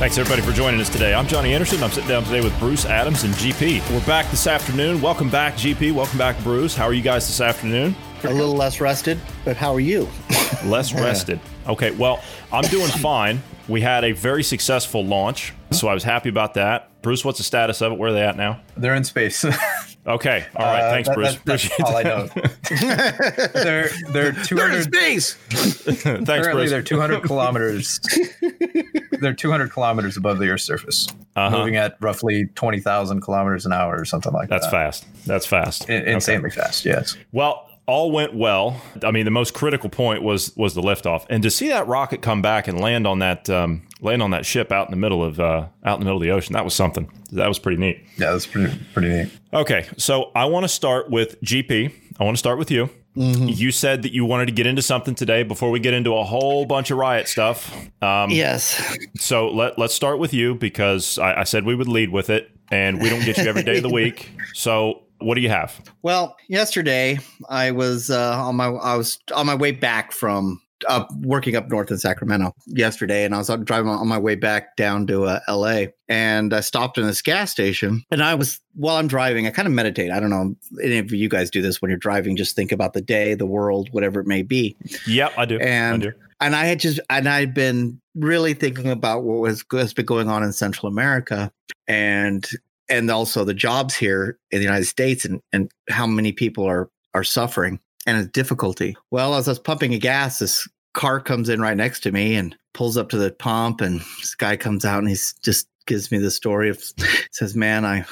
Thanks, everybody, for joining us today. I'm Johnny Anderson. I'm sitting down today with Bruce Adams and GP. We're back this afternoon. Welcome back, GP. Welcome back, Bruce. How are you guys this afternoon? A little less rested, but how are you? Less rested. Okay, well, I'm doing fine. We had a very successful launch, so I was happy about that. Bruce, what's the status of it? Where are they at now? They're in space. Okay. All right. Thanks, Bruce. That's all I know. They're 200. They're in space. Thanks, Bruce. They're 200 kilometers. They're 200 kilometers above the Earth's surface, moving at roughly 20,000 kilometers an hour or something like that. That's fast. That's fast. Insanely fast. Yes. Well, all went well. I mean, the most critical point was the liftoff, and to see that rocket come back and land on that ship out in the middle of the ocean. That was something. That was pretty neat. Yeah, that's pretty neat. Okay, so I want to start with GP. I want to start with you. Mm-hmm. You said that you wanted to get into something today before we get into a whole bunch of riot stuff. Yes. So let's start with you, because I said we would lead with it, and we don't get you every day of the week. So what do you have? Well, yesterday I was on my way back from working up north in Sacramento yesterday, and I was driving on my way back down to LA, and I stopped in this gas station, and while I'm driving, I kind of meditate. I don't know if any of you guys do this when you're driving, just think about the day, the world, whatever it may be. Yep, I do. And I'd been really thinking about what has been going on in Central America, and also the jobs here in the United States, and how many people are suffering and its difficulty. Well, as I was pumping a gas, this car comes in right next to me and pulls up to the pump, and this guy comes out and he just gives me the story of, says, "Man, I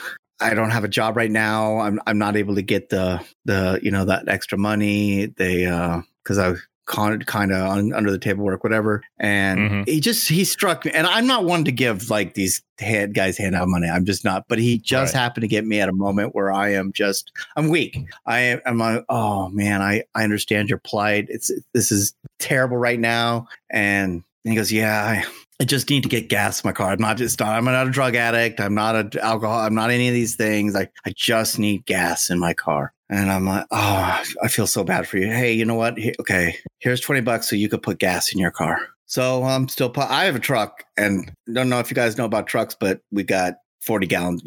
don't have a job right now. I'm not able to get the that extra money. They because I was kind of under the table work, whatever." And he struck me, and I'm not one to give like these guys hand out money. I'm just not, but he just happened to get me at a moment where I'm weak. I'm like, "Oh man, I understand your plight. This is terrible right now." And he goes, "Yeah, I just need to get gas in my car. I'm not a drug addict. I'm not an alcoholic. I'm not any of these things. I just need gas in my car." And I'm like, "Oh, I feel so bad for you. Hey, you know what? Okay, here's $20 so you could put gas in your car." So I'm still, I have a truck, and don't know if you guys know about trucks, but we got 40 gallons,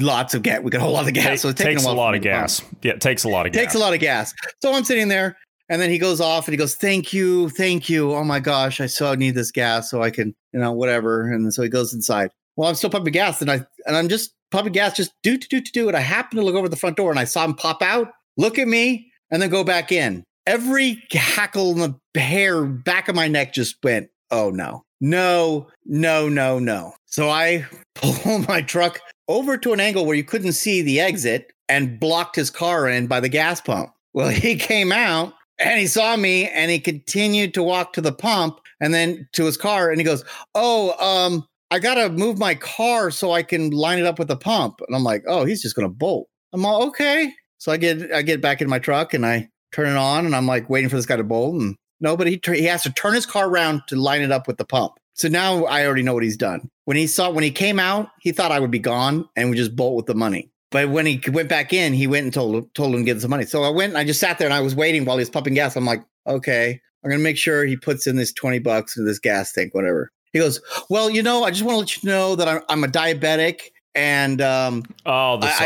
lots of gas. We got a whole lot of gas. So it takes a lot of gas. Yeah, it takes a lot of gas. Takes a lot of gas. So I'm sitting there, and then he goes off and he goes, "Thank you. Thank you. Oh my gosh. I so need this gas so I can, whatever." And so he goes inside. Well, I'm still pumping gas, and I'm just pumping gas, just do. And I happen to look over the front door, and I saw him pop out, look at me, and then go back in. Every hackle in the hair back of my neck just went, "Oh no, no, no, no, no." So I pull my truck over to an angle where you couldn't see the exit, and blocked his car in by the gas pump. Well, he came out and he saw me, and he continued to walk to the pump and then to his car, and he goes, "Oh, I got to move my car so I can line it up with the pump." And I'm like, "Oh, he's just going to bolt." I'm all, "Okay." So I get back in my truck, and I turn it on, and I'm like waiting for this guy to bolt. And no, but he has to turn his car around to line it up with the pump. So now I already know what he's done. When he came out, he thought I would be gone and would just bolt with the money. But when he went back in, he went and told him to give some money. So I went and I just sat there, and I was waiting while he was pumping gas. I'm like, "Okay, I'm going to make sure he puts in this $20 for this gas tank, whatever." He goes, "Well, I just want to let you know that I'm a diabetic, and I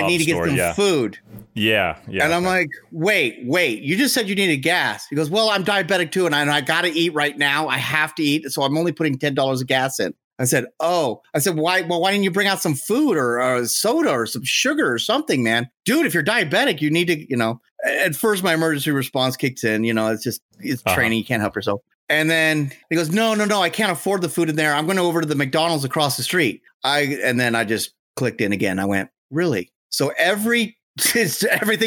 need to get some food." Yeah, yeah. And I'm like, wait, you just said you needed gas. He goes, "Well, I'm diabetic too, and I got to eat right now. I have to eat, so I'm only putting $10 of gas in." I said, "Oh," I said, why didn't you bring out some food or soda or some sugar or something, man? Dude, if you're diabetic, you need to, At first, my emergency response kicked in. It's training. You can't help yourself. And then he goes, no, I can't afford the food in there. I'm going over to the McDonald's across the street. And then I just clicked in again. I went, "Really?" So everything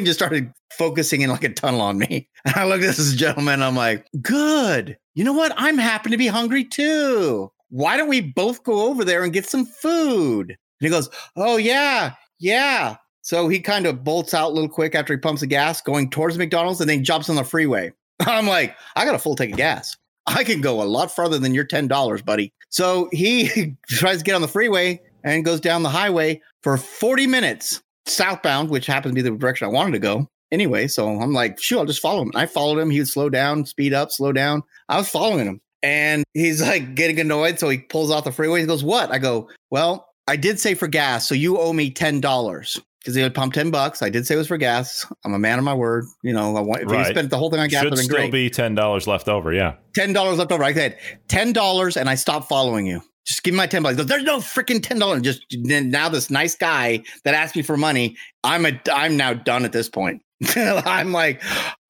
just started focusing in like a tunnel on me. And I looked at this gentleman. I'm like, "Good. You know what? I'm happy to be hungry too." why don't we both go over there and get some food? And he goes, oh, yeah, yeah. So he kind of bolts out a little quick after he pumps the gas going towards McDonald's and then jumps on the freeway. I'm like, I got a full tank of gas. I can go a lot farther than your $10, buddy. So he tries to get on the freeway and goes down the highway for 40 minutes southbound, which happens to be the direction I wanted to go. Anyway, so I'm like, shoot, I'll just follow him. I followed him. He would slow down, speed up, slow down. I was following him. And he's like getting annoyed. So he pulls off the freeway. He goes, what? I go, well, I did say for gas. So you owe me $10 because he would pump $10. I did say it was for gas. I'm a man of my word. You know, I want, if he spent the whole thing on gas, it would have been great. Should still be $10 left over. Yeah. $10 left over. I said, $10 and I stopped following you. Just give me my $10. He goes, there's no freaking $10. Just now this nice guy that asked me for money. I'm now done at this point. I'm like,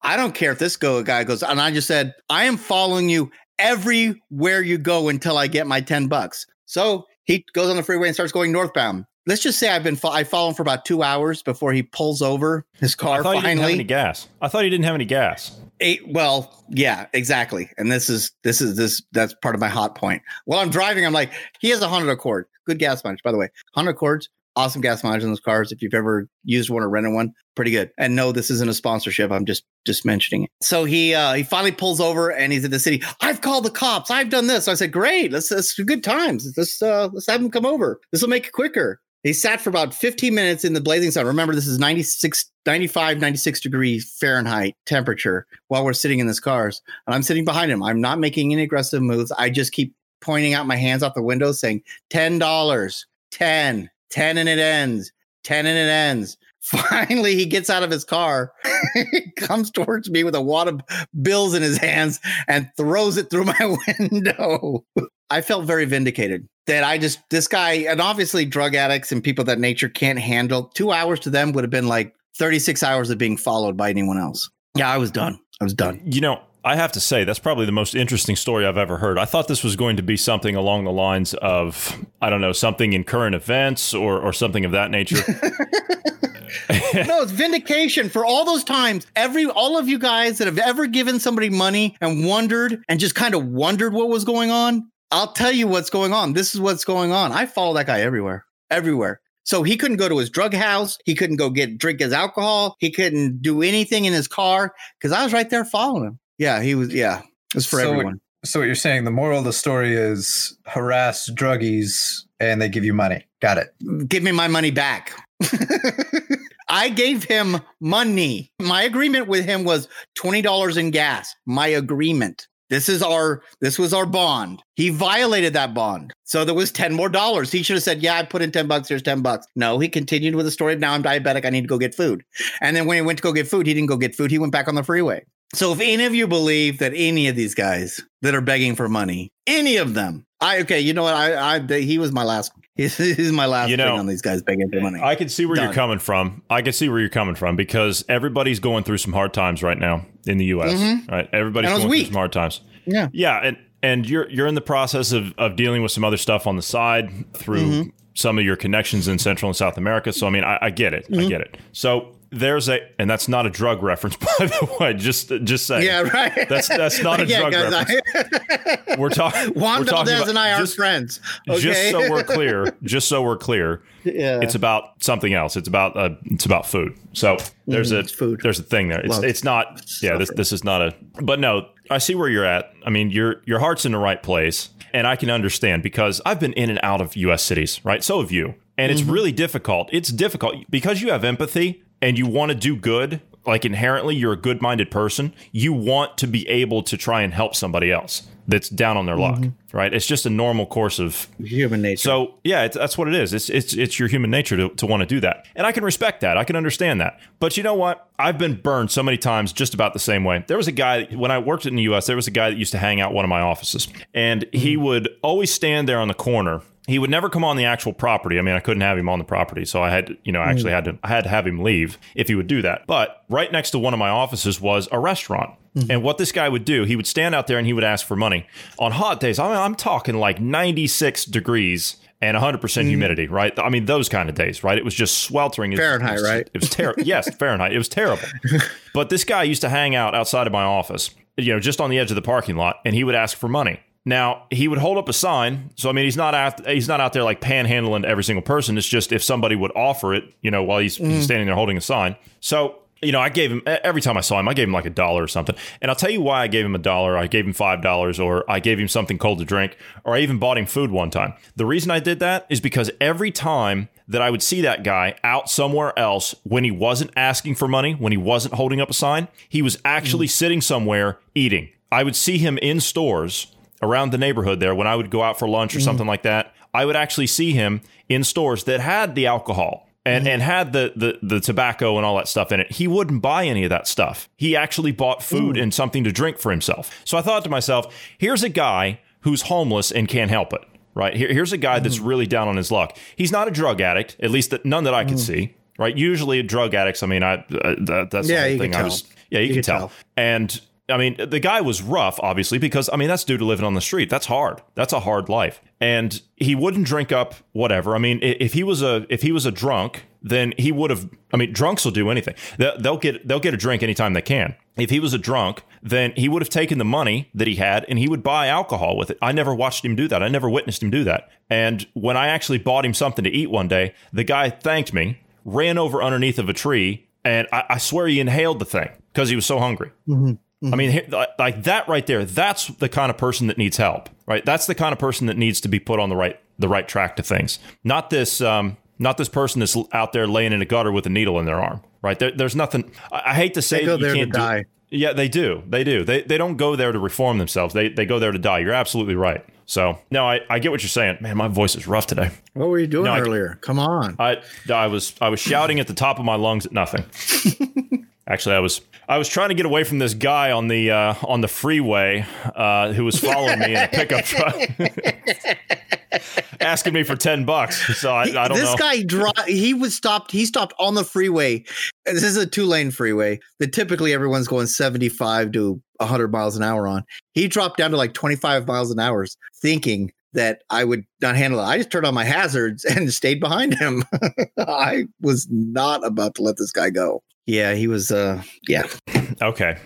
I don't care if this guy goes. And I just said, I am following you everywhere you go until I get my $10. So he goes on the freeway and starts going northbound. Let's just say I follow him for about 2 hours before he pulls over his car. Finally, I thought he didn't have any gas. Well, yeah, exactly. And this is that's part of my hot point. While I'm driving, I'm like, he has a Honda Accord. Good gas mileage, by the way. Honda Accords, awesome gas mileage in those cars. If you've ever used one or rented one, pretty good. And no, this isn't a sponsorship. I'm just mentioning it. So he finally pulls over and he's at the city. I've called the cops. I've done this. So I said, great. Let's good times. Let's have them come over. This will make it quicker. He sat for about 15 minutes in the blazing sun. Remember, this is 95, 96 degree Fahrenheit temperature while we're sitting in this cars. And I'm sitting behind him. I'm not making any aggressive moves. I just keep pointing out my hands out the window saying, $10, 10, 10, and it ends, 10, and it ends. Finally, he gets out of his car, comes towards me with a wad of bills in his hands and throws it through my window. I felt very vindicated that this guy, and obviously drug addicts and people that nature can't handle, 2 hours to them would have been like 36 hours of being followed by anyone else. Yeah, I was done. You know, I have to say, that's probably the most interesting story I've ever heard. I thought this was going to be something along the lines of, I don't know, something in current events or something of that nature. No, it's vindication for all those times. All of you guys that have ever given somebody money and just kind of wondered what was going on. I'll tell you what's going on. This is what's going on. I follow that guy everywhere. So he couldn't go to his drug house. He couldn't go drink his alcohol. He couldn't do anything in his car because I was right there following him. Yeah, he was. Yeah, it was for everyone. So what you're saying, the moral of the story is harass druggies and they give you money. Got it. Give me my money back. I gave him money. My agreement with him was $20 in gas. My agreement. This was our bond. He violated that bond. So there was $10 more. He should have said, yeah, I put in $10. Here's $10. No, he continued with the story of now I'm diabetic. I need to go get food. And then when he went to go get food, he didn't go get food. He went back on the freeway. So if any of you believe that any of these guys that are begging for money, any of them, you know what? He was my last. He's my last thing on these guys begging for money. I can see where you're coming from. Because everybody's going through some hard times right now in the U.S. Mm-hmm. Right, everybody's going through some hard times. Yeah, yeah, and you're in the process of dealing with some other stuff on the side through mm-hmm. some of your connections in Central and South America. So I mean, I get it. Mm-hmm. I get it. So. And that's not a drug reference, by the way. Just saying. Yeah, right. That's not a drug reference. We're talking about, and I are friends. Okay? Just so we're clear. Yeah. It's about something else. It's about food. So there's a thing there. It's not. Yeah. This is not a. But no, I see where you're at. I mean, your heart's in the right place, and I can understand because I've been in and out of U.S. cities, right? So have you, and it's really difficult. It's difficult because you have empathy. And you want to do good, like inherently, you're a good-minded person. You want to be able to try and help somebody else that's down on their luck, right? It's just a normal course of human nature. So yeah, that's what it is. It's your human nature to want to do that, and I can respect that. I can understand that. But you know what? I've been burned so many times, just about the same way. There was a guy when I worked in the U.S. There was a guy that used to hang out one of my offices, and he would always stand there on the corner. He would never come on the actual property. I mean, I couldn't have him on the property. So I had, I had to have him leave if he would do that. But right next to one of my offices was a restaurant. Mm-hmm. And what this guy would do, he would stand out there and he would ask for money on hot days. I mean, I'm talking like 96 degrees and 100% humidity, right? I mean, those kind of days, right? It was just sweltering. Fahrenheit, right? It was terrible. Yes, Fahrenheit. It was terrible. But this guy used to hang out outside of my office, just on the edge of the parking lot. And he would ask for money. Now, he would hold up a sign. So, I mean, he's not out there like panhandling every single person. It's just if somebody would offer it, you know, while he's standing there holding a sign. So, you know, I gave him, every time I saw him, I gave him like $1 or something. And I'll tell you why I gave him $1. I gave him $5, or I gave him something cold to drink, or I even bought him food one time. The reason I did that is because every time that I would see that guy out somewhere else when he wasn't asking for money, when he wasn't holding up a sign, he was actually sitting somewhere eating. I would see him in stores around the neighborhood there when I would go out for lunch or something like that. I would actually see him in stores that had the alcohol. And had the tobacco and all that stuff in it. He wouldn't buy any of that stuff. He actually bought food and something to drink for himself. So I thought to myself, here's a guy who's homeless and can't help it, right? Here's a guy that's really down on his luck. He's not a drug addict, at least none that I could see, right? Usually drug addicts, I mean, that's the thing I was... Yeah, you can tell. And... I mean, the guy was rough, obviously, because, I mean, that's due to living on the street. That's hard. That's a hard life. And he wouldn't drink up whatever. I mean, if he was a drunk, then he would have. I mean, drunks will do anything. They'll get a drink anytime they can. If he was a drunk, then he would have taken the money that he had and he would buy alcohol with it. I never watched him do that. I never witnessed him do that. And when I actually bought him something to eat one day, the guy thanked me, ran over underneath of a tree, and I swear he inhaled the thing because he was so hungry. Mm-hmm. I mean, like that right there, that's the kind of person that needs help, right? That's the kind of person that needs to be put on the right track to things. Not this person that's out there laying in a gutter with a needle in their arm, right? There's nothing. I hate to say that you can't die. Yeah, they do. They do. They don't go there to reform themselves. They go there to die. You're absolutely right. So, no, I get what you're saying. Man, my voice is rough today. What were you doing earlier? Come on. I was shouting at the top of my lungs at nothing. Actually, I was trying to get away from this guy on the freeway who was following me in a pickup truck, asking me for $10. So I don't know. This guy He stopped on the freeway. This is a 2-lane freeway that typically everyone's going 75 to 100 miles an hour on. He dropped down to like 25 miles an hour, thinking that I would not handle it. I just turned on my hazards and stayed behind him. I was not about to let this guy go. Yeah, he was. Yeah. Okay.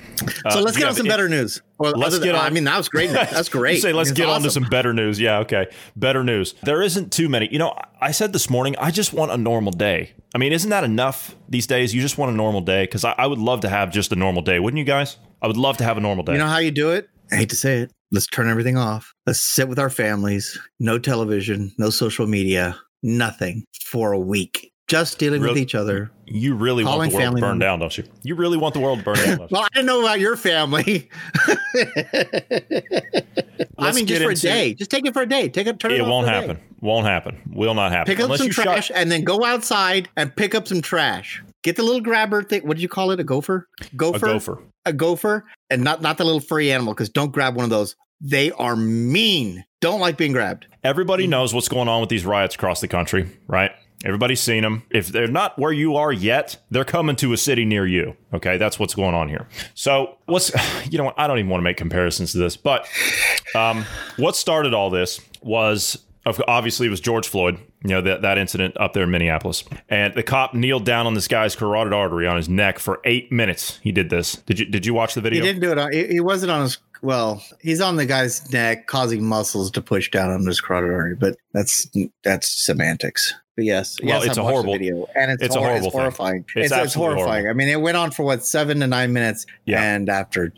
So let's get on some better news. Well, let's get on. I mean, that was great. That's great. You say let's get on to some better news. Yeah. Okay. Better news. There isn't too many. You know, I said this morning, I just want a normal day. I mean, isn't that enough these days? You just want a normal day, because I would love to have just a normal day. Wouldn't you guys? I would love to have a normal day. You know how you do it? I hate to say it. Let's turn everything off. Let's sit with our families. No television. No social media. Nothing for a week. Just dealing with each other. You really want the world to burn down, don't you? You really want the world to burn down, don't you? Well, I don't know about your family. I mean, just for a day. Just take it for a day. Turn it off. It won't happen. Won't happen. Will not happen. Pick up some trash and then go outside and pick up some trash. Get the little grabber thing. What did you call it? A gopher? A gopher. And not the little furry animal, because don't grab one of those. They are mean. Don't like being grabbed. Everybody knows what's going on with these riots across the country, right? Everybody's seen them. If they're not where you are yet, they're coming to a city near you. OK, that's what's going on here. So you know what? I don't even want to make comparisons to this, but what started all this was obviously was George Floyd. You know, that incident up there in Minneapolis, and the cop kneeled down on this guy's carotid artery on his neck for 8 minutes. He did this. Did you watch the video? He didn't do it. He wasn't on his. Well, he's on the guy's neck, causing muscles to push down on his carotid artery. But that's semantics. But yes, well, it's a horrible video, and it's horrifying. It's horrifying. Horrible. I mean, it went on for 7 to 9 minutes, and after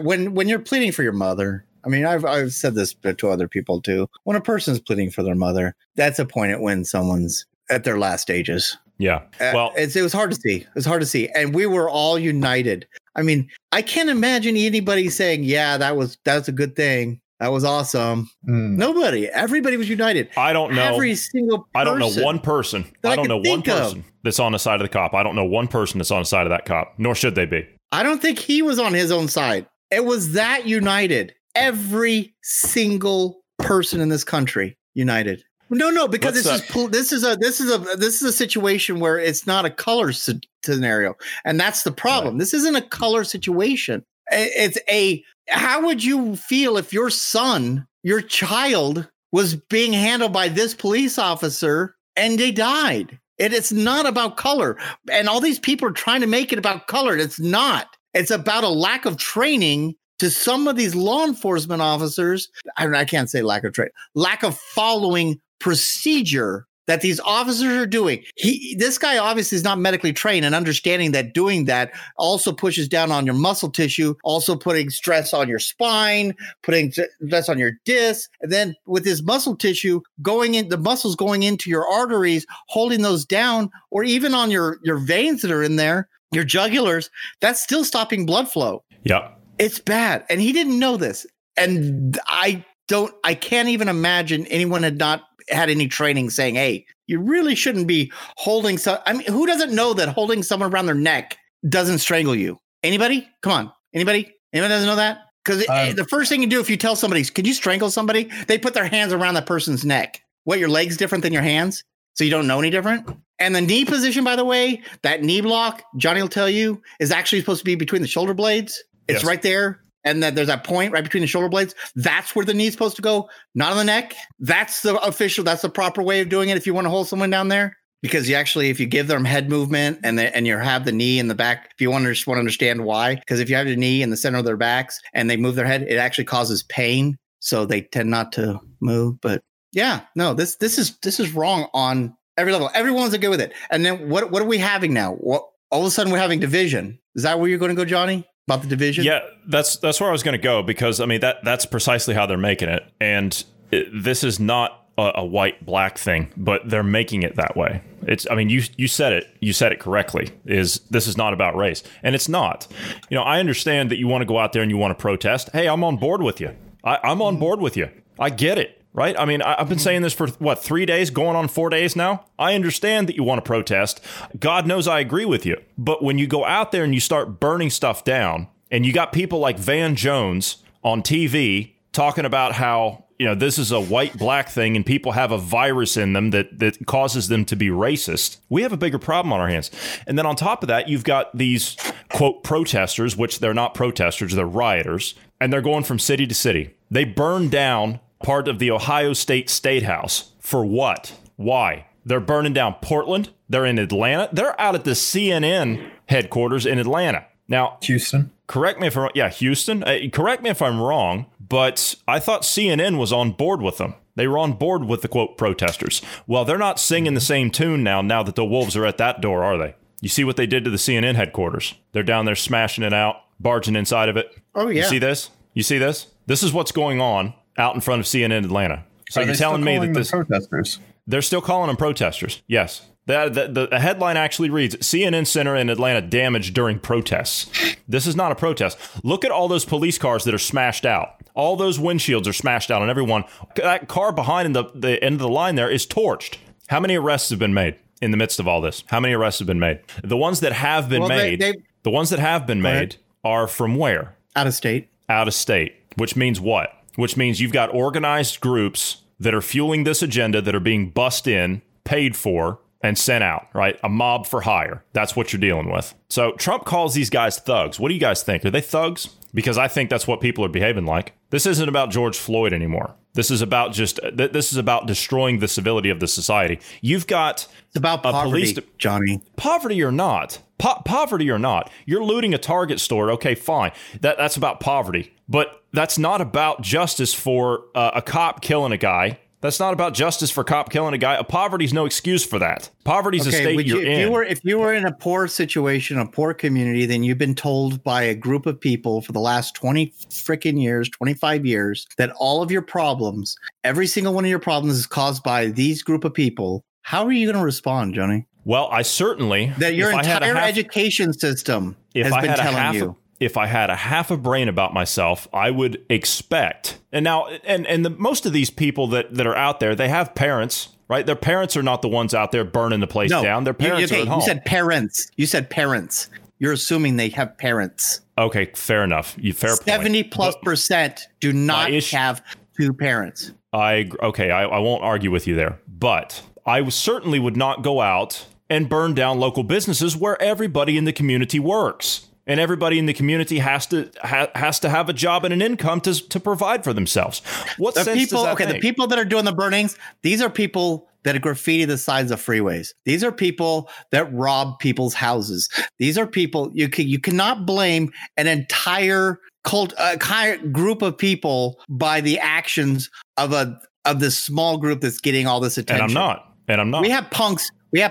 when you're pleading for your mother. I mean, I've said this to other people too. When a person's pleading for their mother, that's a point at when someone's at their last stages. Yeah. Well, it was hard to see. It was hard to see. And we were all united. I mean, I can't imagine anybody saying, yeah, that's a good thing. That was awesome. Mm. Nobody. Everybody was united. I don't know. Every single person. I don't know one person. I don't know one person that's on the side of the cop. I don't know one person that's on the side of that cop, nor should they be. I don't think he was on his own side. It was that united. Every single person in this country united. No, because this is a situation where it's not a color scenario, and that's the problem. Right. This isn't a color situation. It's how would you feel if your son, your child, was being handled by this police officer and they died? It's not about color, and all these people are trying to make it about color. It's not. It's about a lack of training to some of these law enforcement officers, I can't say lack of training, lack of following procedure that these officers are doing. This guy obviously is not medically trained and understanding that doing that also pushes down on your muscle tissue, also putting stress on your spine, putting stress on your discs. And then with this muscle tissue going in, the muscles going into your arteries, holding those down, or even on your veins that are in there, your jugulars, that's still stopping blood flow. Yeah. It's bad. And he didn't know this. And I can't even imagine anyone had not had any training saying, hey, you really shouldn't be holding. I mean, who doesn't know that holding someone around their neck doesn't strangle you? Anybody? Come on. Anybody? Anyone doesn't know that? Because the first thing you do if you tell somebody, could you strangle somebody? They put their hands around that person's neck. What, your leg's different than your hands? So you don't know any different? And the knee position, by the way, that knee block, Johnny will tell you, is actually supposed to be between the shoulder blades. It's right there. And that there's that point right between the shoulder blades. That's where the knee's supposed to go, not on the neck. That's the official, that's the proper way of doing it if you want to hold someone down there. Because you actually, if you give them head movement and you have the knee in the back, if you want to understand why, because if you have your knee in the center of their backs and they move their head, it actually causes pain. So they tend not to move. But yeah, no, this is wrong on every level. Everyone's okay with it. And then what are we having now? All of a sudden we're having division. Is that where you're going to go, Johnny? About the division? Yeah, that's where I was going to go, because I mean, that's precisely how they're making it. And this is not a white black thing, but they're making it that way. It's, I mean, you said it correctly, is this is not about race, and it's not. You know, I understand that you want to go out there and you want to protest. Hey, I'm on board with you. I'm on board with you. I get it. Right? I mean, I've been saying this for, 3 days, going on 4 days now. I understand that you want to protest. God knows I agree with you. But when you go out there and you start burning stuff down, and you got people like Van Jones on TV talking about how, you know, this is a white black thing and people have a virus in them that causes them to be racist, we have a bigger problem on our hands. And then on top of that, you've got these, quote, protesters, which they're not protesters, they're rioters, and they're going from city to city. They burn down part of the Ohio State Statehouse. For what? Why? They're burning down Portland. They're in Atlanta. They're out at the CNN headquarters in Atlanta. Now, Houston. Correct me if I'm wrong. Yeah, Houston. Correct me if I'm wrong, but I thought CNN was on board with them. They were on board with the, quote, protesters. Well, they're not singing the same tune now that the wolves are at that door, are they? You see what they did to the CNN headquarters. They're down there smashing it out, barging inside of it. Oh, yeah. You see this? This is what's going on out in front of CNN Atlanta. So you're telling me that this protesters? They're still calling them protesters. Yes. The headline actually reads, CNN Center in Atlanta damaged during protests. This is not a protest. Look at all those police cars that are smashed out. All those windshields are smashed out on everyone. That car behind in the end of the line there is torched. How many arrests have been made in the midst of all this? How many arrests have been made? The ones that have been made are from where? Out of state. Out of state. Which means what? Which means you've got organized groups that are fueling this agenda that are being bussed in, paid for, and sent out, right? A mob for hire. That's what you're dealing with. So Trump calls these guys thugs. What do you guys think? Are they thugs? Because I think that's what people are behaving like. This isn't about George Floyd anymore. This is about destroying the civility of the society. Youyou've got it's about poverty, Johnny. Poverty or not. Poverty or not. You're looting a Target store. Okay, fine. That's about poverty. But that's not about justice for a cop killing a guy. That's not about justice for cop killing a guy. Poverty's no excuse for that. Poverty's a state you're in. If you were in a poor situation, a poor community, then you've been told by a group of people for the last 25 years, that all of your problems, every single one of your problems is caused by these group of people. How are you going to respond, Johnny? Well, I certainly... That your entire education system has been telling you. If I had a half a brain about myself, I would expect. And now and the most of these people that are out there, they have parents, right? Their parents are not the ones out there burning the place down. Their parents are at home. You said parents. You're assuming they have parents. Okay, fair enough. Fair point. 70%+ do not have two parents. I won't argue with you there. But I certainly would not go out and burn down local businesses where everybody in the community works. And everybody in the community has to have a job and an income to provide for themselves. What sense does that make? The people that are doing the burnings, these are people that graffiti the sides of freeways. These are people that rob people's houses. These are people you cannot blame an entire group of people by the actions of this small group that's getting all this attention. And I'm not. We have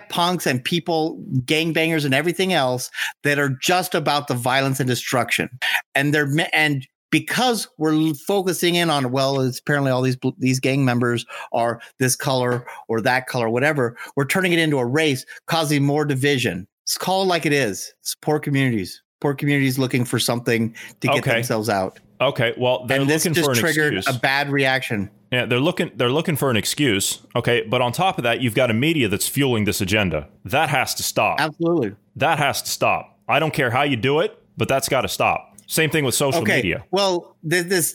punks and people, gangbangers and everything else that are just about the violence and destruction. And because we're focusing in on, well, it's apparently all these gang members are this color or that color, whatever. We're turning it into a race, causing more division. It's called like it is. It's poor communities. Poor communities looking for something to get themselves out. Okay, well, they're looking for an excuse. And this just triggered a bad reaction. Yeah, they're looking for an excuse. Okay, but on top of that, you've got a media that's fueling this agenda. That has to stop. Absolutely. That has to stop. I don't care how you do it, but that's got to stop. Same thing with social media. Well, these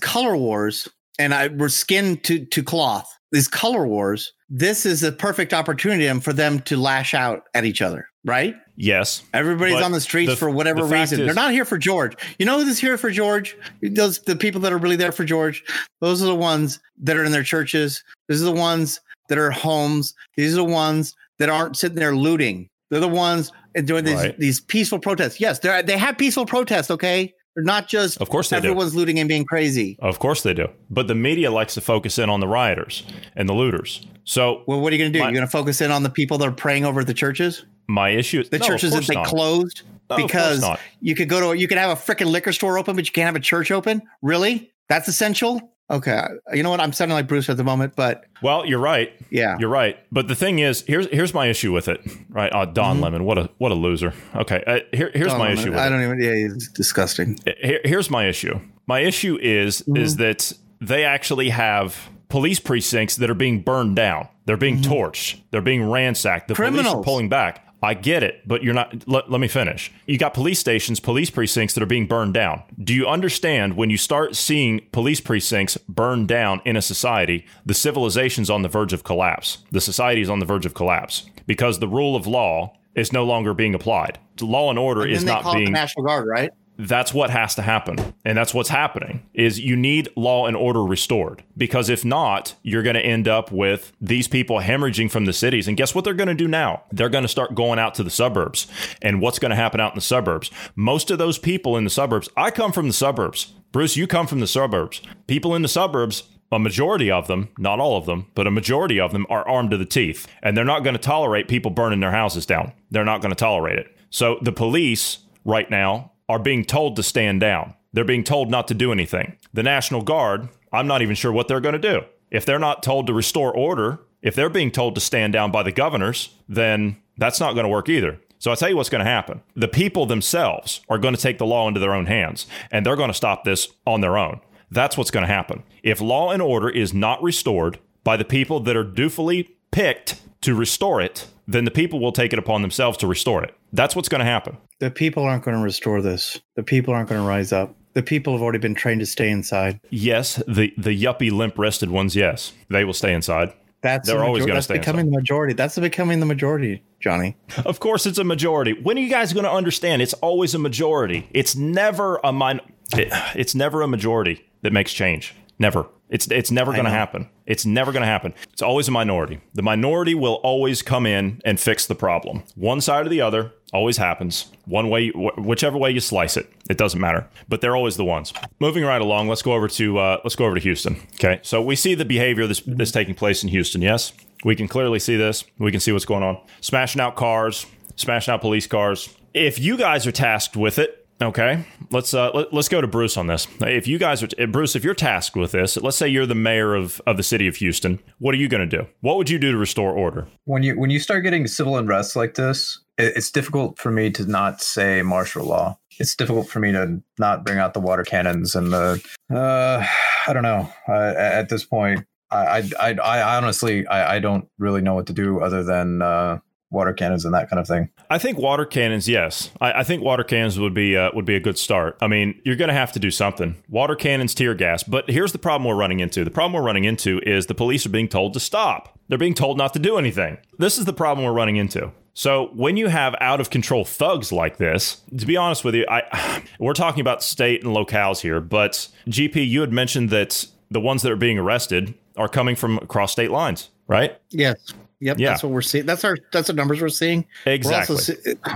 color wars, and we're skin to cloth. These color wars. This is the perfect opportunity for them to lash out at each other, right? Yes. Everybody's on the streets for whatever reason. They're not here for George. You know who's here for George? The people that are really there for George. Those are the ones that are in their churches. These are the ones that are homes. These are the ones that aren't sitting there looting. They're the ones doing these peaceful protests. Yes, they have peaceful protests, okay? They're not just everyone's looting and being crazy. Of course they do. But the media likes to focus in on the rioters and the looters. So, well, what are you going to do? You're going to focus in on the people that are praying over at the churches? My issue is churches that they closed because you could have a freaking liquor store open, but you can't have a church open. Really? That's essential. Okay. You know what? I'm sounding like Bruce at the moment, but. Well, you're right. Yeah, you're right. But the thing is, here's my issue with it. Right. Oh, Don Lemon. What a loser. Okay. Here's my issue with it. I don't even. Yeah. It's disgusting. Here's my issue. My issue is that they actually have police precincts that are being burned down. They're being torched. They're being ransacked. The police are pulling back. I get it, but you're not. Let me finish. You got police stations, police precincts that are being burned down. Do you understand when you start seeing police precincts burned down in a society, the civilization's on the verge of collapse. The society's on the verge of collapse because the rule of law is no longer being applied. Law and order is not being. The National Guard, right? That's what has to happen. And that's what's happening is you need law and order restored, because if not, you're going to end up with these people hemorrhaging from the cities. And guess what they're going to do now? They're going to start going out to the suburbs. And what's going to happen out in the suburbs? Most of those people in the suburbs. I come from the suburbs. Bruce, you come from the suburbs. People in the suburbs. A majority of them, not all of them, but a majority of them are armed to the teeth, and they're not going to tolerate people burning their houses down. They're not going to tolerate it. So the police right now are being told to stand down. They're being told not to do anything. The National Guard, I'm not even sure what they're going to do. If they're not told to restore order, if they're being told to stand down by the governors, then that's not going to work either. So I'll tell you what's going to happen. The people themselves are going to take the law into their own hands, and they're going to stop this on their own. That's what's going to happen. If law and order is not restored by the people that are dutifully picked to restore it, then the people will take it upon themselves to restore it. That's what's going to happen. The people aren't going to restore this. The people aren't going to rise up. The people have already been trained to stay inside. Yes, the yuppie, limp-wristed ones, yes. They will stay inside. They're always going to stay inside. That's becoming the majority. That's becoming the majority, Johnny. Of course it's a majority. When are you guys going to understand? It's always a majority. It's never a it's never a majority that makes change. Never. It's never going to happen. It's never going to happen. It's always a minority. The minority will always come in and fix the problem. One side or the other always happens. One way, whichever way you slice it, it doesn't matter. But they're always the ones. Moving right along, let's go over to Houston. Okay, so we see the behavior that's taking place in Houston. Yes, we can clearly see this. We can see what's going on. Smashing out cars, smashing out police cars. If you guys are tasked with it. Okay, let's go to Bruce on this. If you guys are Bruce, if you're tasked with this, let's say you're the mayor of the city of Houston. What are you going to do? What would you do to restore order? When you start getting civil unrest like this, it's difficult for me to not say martial law. It's difficult for me to not bring out the water cannons and the I don't know. At this point, I honestly I don't really know what to do other than. Water cannons and that kind of thing. I think water cannons, yes. I think water cannons would be a good start. I mean, you're going to have to do something. Water cannons, tear gas. But here's the problem we're running into. The problem we're running into is the police are being told to stop. They're being told not to do anything. This is the problem we're running into. So when you have out of control thugs like this, to be honest with you, we're talking about state and locales here. But GP, you had mentioned that the ones that are being arrested are coming from across state lines. right? Yes. Yep. Yeah. That's what we're seeing. That's the numbers we're seeing. Exactly.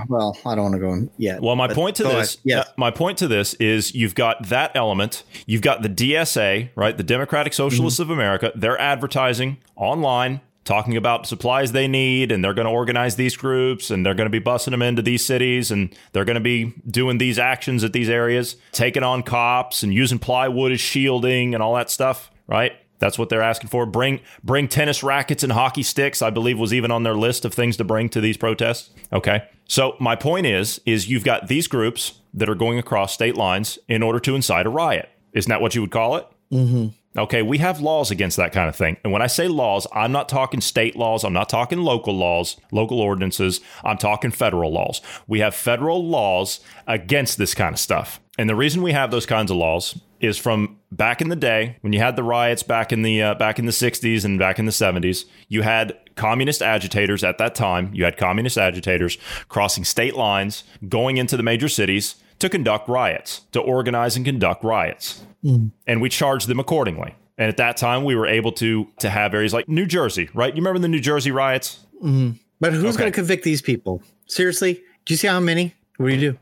Well, I don't want to go in yet. Well, my point to this is you've got that element. You've got the DSA, right? The Democratic Socialists of America. They're advertising online, talking about supplies they need, and they're going to organize these groups, and they're going to be bussing them into these cities, and they're going to be doing these actions at these areas, taking on cops and using plywood as shielding and all that stuff, right? That's what they're asking for. Bring tennis rackets and hockey sticks, I believe, was even on their list of things to bring to these protests. Okay. So my point is you've got these groups that are going across state lines in order to incite a riot. Isn't that what you would call it? Mm-hmm. Okay, we have laws against that kind of thing. And when I say laws, I'm not talking state laws. I'm not talking local laws, local ordinances. I'm talking federal laws. We have federal laws against this kind of stuff. And the reason we have those kinds of laws is from back in the day when you had the riots back in the 60s and back in the 70s, you had communist agitators at that time. You had communist agitators crossing state lines, going into the major cities to conduct riots, to organize and conduct riots. Mm. And we charged them accordingly. And at that time, we were able to have areas like New Jersey, right? You remember the New Jersey riots? Mm. But who's going to convict these people? Seriously? Do you see how many? What do you do?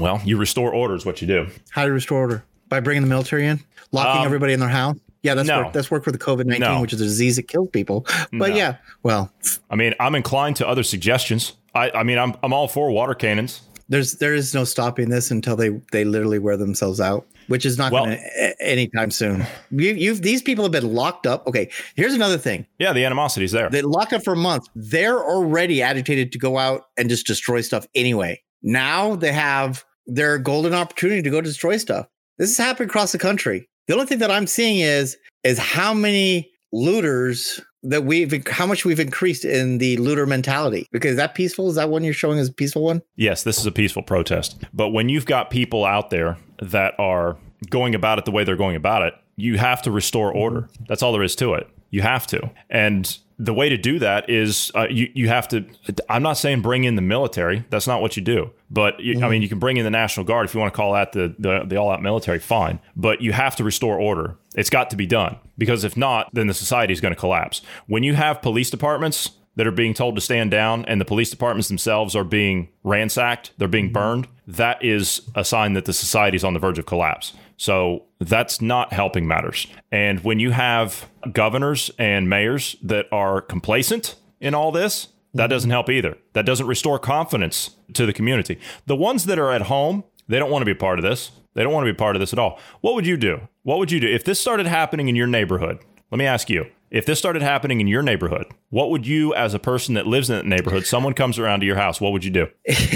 Well, you restore order is what you do. How do you restore order? By bringing the military in? Locking everybody in their house? Yeah, that's worked for the COVID-19, which is a disease that kills people. But yeah, well. I mean, I'm inclined to other suggestions. I'm all for water cannons. There is no stopping this until they literally wear themselves out, which is not going to anytime soon. These people have been locked up. Okay, here's another thing. Yeah, the animosity is there. They locked up for months. They're already agitated to go out and just destroy stuff anyway. Now they have their golden opportunity to go destroy stuff. This is happening across the country. The only thing that I'm seeing is how many looters that how much we've increased in the looter mentality. Because is that peaceful? Is that one you're showing as a peaceful one? Yes, this is a peaceful protest. But when you've got people out there that are going about it the way they're going about it, you have to restore order. That's all there is to it. You have to. And the way to do that is you have to. I'm not saying bring in the military. That's not what you do. But you can bring in the National Guard if you want to call that the all-out military. Fine, but you have to restore order. It's got to be done, because if not, then the society is going to collapse. When you have police departments that are being told to stand down, and the police departments themselves are being ransacked, they're being burned, that is a sign that the society is on the verge of collapse. So that's not helping matters. And when you have governors and mayors that are complacent in all this, that doesn't help either. That doesn't restore confidence to the community. The ones that are at home, they don't want to be part of this. They don't want to be part of this at all. What would you do? What would you do if this started happening in your neighborhood? Let me ask you, if this started happening in your neighborhood, what would you, as a person that lives in that neighborhood, someone comes around to your house, what would you do?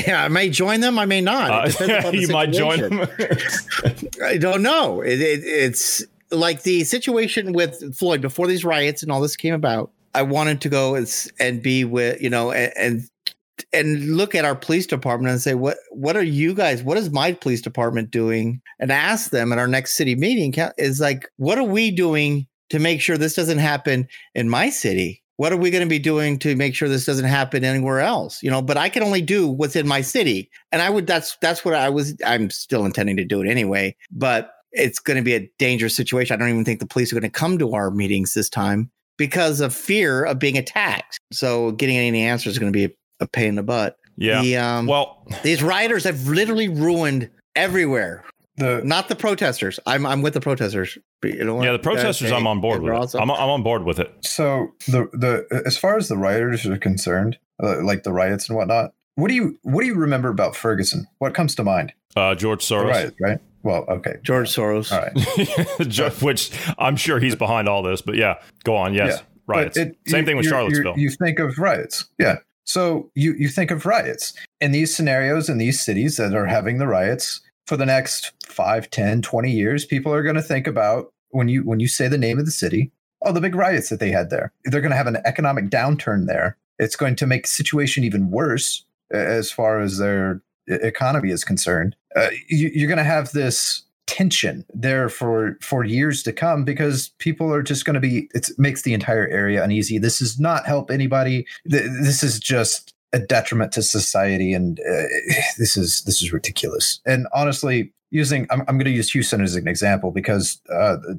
Yeah, I may join them. I may not. It depends upon the situation. You might join them. I don't know. It's like the situation with Floyd before these riots and all this came about. I wanted to go and be with, and look at our police department and say, what are you guys? What is my police department doing? And ask them at our next city meeting is like, what are we doing to make sure this doesn't happen in my city? What are we going to be doing to make sure this doesn't happen anywhere else? But I can only do what's in my city. And that's what I'm still intending to do it anyway, but it's going to be a dangerous situation. I don't even think the police are going to come to our meetings this time because of fear of being attacked. So getting any answer is going to be a pain in the butt. Yeah. These rioters have literally ruined everywhere. Not the protesters. I'm with the protesters. The protesters. I'm on board with it. I'm on board with it. So the as far as the rioters are concerned, like the riots and whatnot, what do you remember about Ferguson? What comes to mind? George Soros, right? Well, okay, George Soros. All right, which I'm sure he's behind all this. But yeah, go on. Yes, yeah. Riots. Same thing with Charlottesville. You think of riots, yeah. So you think of riots in these scenarios in these cities that are having the riots. For the next 5, 10, 20 years, people are going to think about when you say the name of the city, the big riots that they had there. They're going to have an economic downturn there. It's going to make the situation even worse as far as their economy is concerned. You're going to have this tension there for years to come because people are just going to be, it makes the entire area uneasy. This does not help anybody. This is just a detriment to society, and this is ridiculous. And honestly, I'm going to use Houston as an example because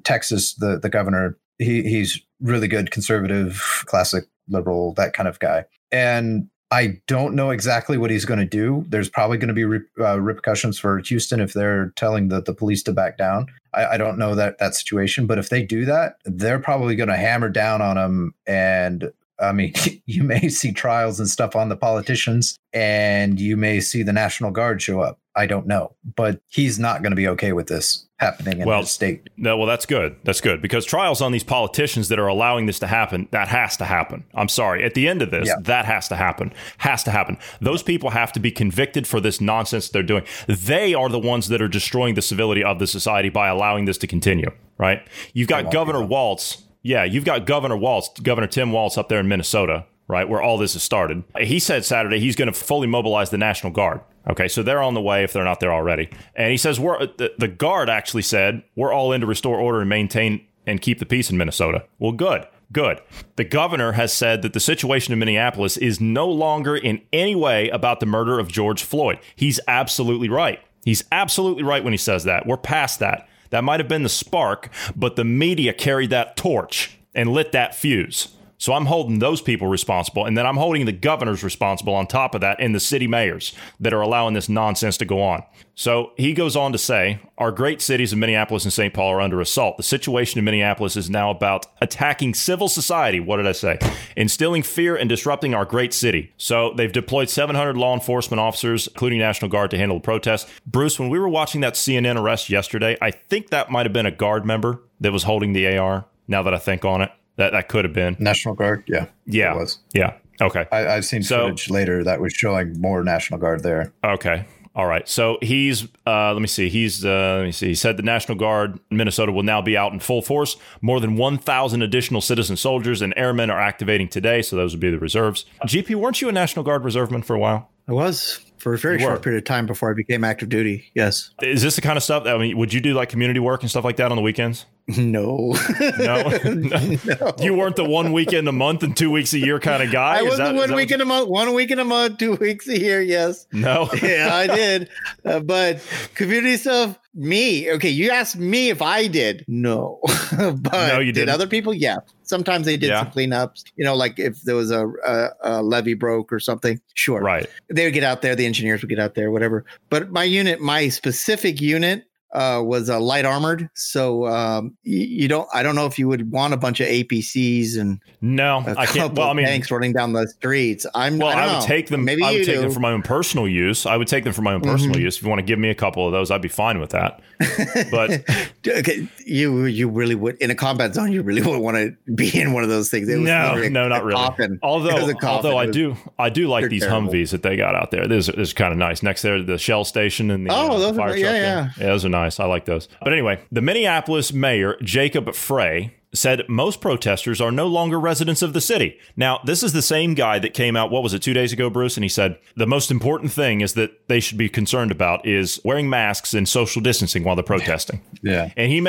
Texas, the governor He's really good, conservative, classic liberal, that kind of guy. And I don't know exactly what he's going to do. There's probably going to be repercussions for Houston if they're telling the police to back down. I don't know that situation, but if they do that, they're probably going to hammer down on him. And I mean, you may see trials and stuff on the politicians, and you may see the National Guard show up. I don't know, but he's not going to be okay with this happening in the state. No, well, that's good. That's good, because trials on these politicians that are allowing this to happen, that has to happen. I'm sorry. At the end of this, that has to happen. Has to happen. Those people have to be convicted for this nonsense they're doing. They are the ones that are destroying the civility of the society by allowing this to continue, right? You've got Governor Waltz. Yeah, you've got Governor Tim Waltz up there in Minnesota, right, where all this has started. He said Saturday he's going to fully mobilize the National Guard. OK, so they're on the way if they're not there already. And he says the Guard actually said we're all in to restore order and maintain and keep the peace in Minnesota. Well, good. The governor has said that the situation in Minneapolis is no longer in any way about the murder of George Floyd. He's absolutely right. He's absolutely right when he says that. We're past that. That might have been the spark, but the media carried that torch and lit that fuse. So I'm holding those people responsible, and then I'm holding the governors responsible on top of that, and the city mayors that are allowing this nonsense to go on. So he goes on to say, our great cities of Minneapolis and St. Paul are under assault. The situation in Minneapolis is now about attacking civil society. What did I say? Instilling fear and disrupting our great city. So they've deployed 700 law enforcement officers, including National Guard, to handle the protests. Bruce, when we were watching that CNN arrest yesterday, I think that might have been a Guard member that was holding the AR, now that I think on it. That could have been National Guard. Yeah. Yeah. It was. Yeah. OK. I've seen footage later that was showing more National Guard there. OK. All right. So he's He said the National Guard in Minnesota will now be out in full force. More than 1,000 additional citizen soldiers and airmen are activating today. So those would be the reserves. GP, weren't you a National Guard reserveman for a while? I was for a very short period of time before I became active duty. Yes. Is this the kind of stuff that, I mean, would you do like community work and stuff like that on the weekends? No. No. You weren't the 1 weekend a month and 2 weeks a year kind of guy? I was the 1 weekend a month, 1 weekend a month, 2 weeks a year. Yes. No. Yeah, I did. But community stuff, me. Okay. You asked me if I did. No. But no, you did other people? Yeah. Sometimes they did some cleanups, you know, like if there was a levee broke or something. Sure. Right. They would get out there. The engineers would get out there, whatever. But my specific unit, was a light armored, so I don't know if you would want a bunch of APCs and tanks running down the streets. I would take them for my own personal use. I would take them for my own personal use. If you want to give me a couple of those, I'd be fine with that. But okay, you really would in a combat zone. You really would want to be in one of those things. Not really. Coffin. Although I do like these terrible Humvees that they got out there. This is kind of nice. Next there, the Shell Station and the fire truck. Yeah, those are nice. I like those. But anyway, the Minneapolis mayor, Jacob Frey, said most protesters are no longer residents of the city. Now, this is the same guy that came out, 2 days ago, Bruce? And he said, the most important thing is that they should be concerned about is wearing masks and social distancing while they're protesting. Yeah. And he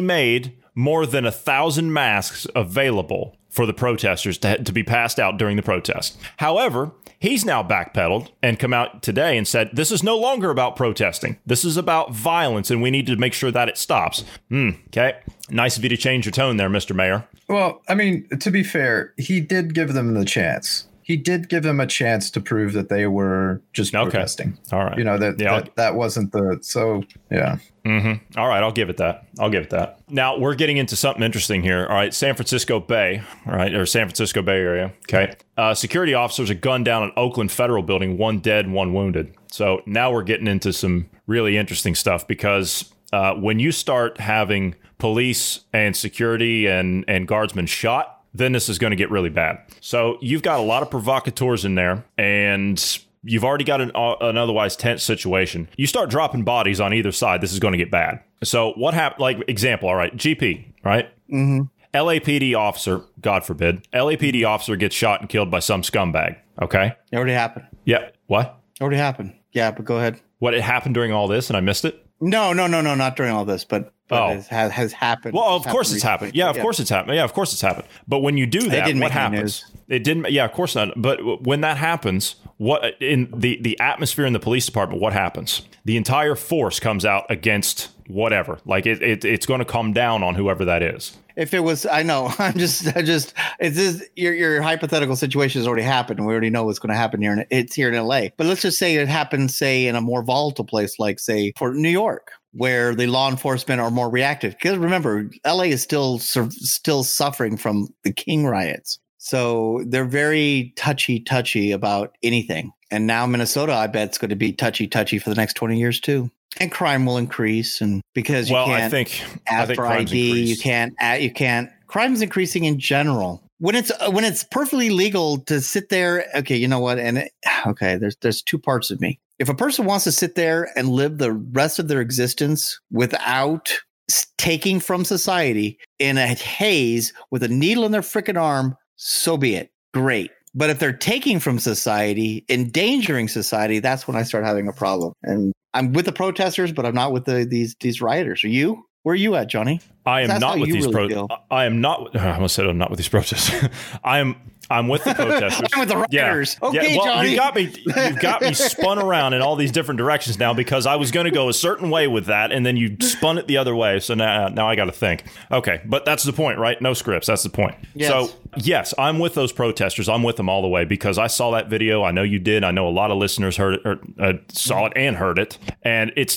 made more than 1,000 masks available for the protesters to be passed out during the protest. However, he's now backpedaled and come out today and said, this is no longer about protesting. This is about violence, and we need to make sure that it stops. Okay. Nice of you to change your tone there, Mr. Mayor. Well, I mean, to be fair, he did give them the chance. He did give them a chance to prove that they were just protesting. All right. You know, that wasn't the... So, yeah. Mm-hmm. All right. I'll give it that. Now, we're getting into something interesting here. All right. San Francisco Bay Area. Okay. Security officers are gunned down at Oakland Federal Building, one dead and one wounded. So now we're getting into some really interesting stuff, because when you start having police and security and guardsmen shot, then this is going to get really bad. So you've got a lot of provocateurs in there, and you've already got an otherwise tense situation. You start dropping bodies on either side, this is going to get bad. So what happened, like example, all right, GP, right? Mm-hmm. LAPD officer, God forbid, LAPD officer gets shot and killed by some scumbag, okay? It already happened. Yeah, what? It already happened. Yeah, but go ahead. What, it happened during all this and I missed it? No, not during all this, but it has happened. Well, of course it's happened. Yeah, of course it's happened. Yeah, of course it's happened. But when you do that, what happens? It didn't. Yeah, of course not. But when that happens, what in the atmosphere in the police department, what happens? The entire force comes out against whatever. Like it's going to come down on whoever that is. If it was, I know. I just. It's this, your hypothetical situation has already happened. We already know what's going to happen here, and it's here in L.A. But let's just say it happens, say, in a more volatile place, like say for New York, where the law enforcement are more reactive. Because remember, L.A. is still suffering from the King riots, so they're very touchy about anything. And now Minnesota, I bet, is going to be touchy for the next 20 years too. And crime will increase, and because you can't ask for ID, you can't. Crime's increasing in general. When it's perfectly legal to sit there, okay, you know what? And there's two parts of me. If a person wants to sit there and live the rest of their existence without taking from society in a haze with a needle in their freaking arm, so be it. Great. But if they're taking from society, endangering society, that's when I start having a problem. And I'm with the protesters, but I'm not with these rioters. Are you? Where are you at, Johnny? I almost said I'm not with these protesters. I'm with the protesters. I'm with the rioters. Yeah. Okay, yeah. Well, Johnny, you've got me spun around in all these different directions now, because I was going to go a certain way with that, and then you spun it the other way. So now I got to think. Okay, but that's the point, right? No scripts. That's the point. Yes. So yes, I'm with those protesters. I'm with them all the way, because I saw that video. I know you did. I know a lot of listeners heard it, or saw it and heard it, and it's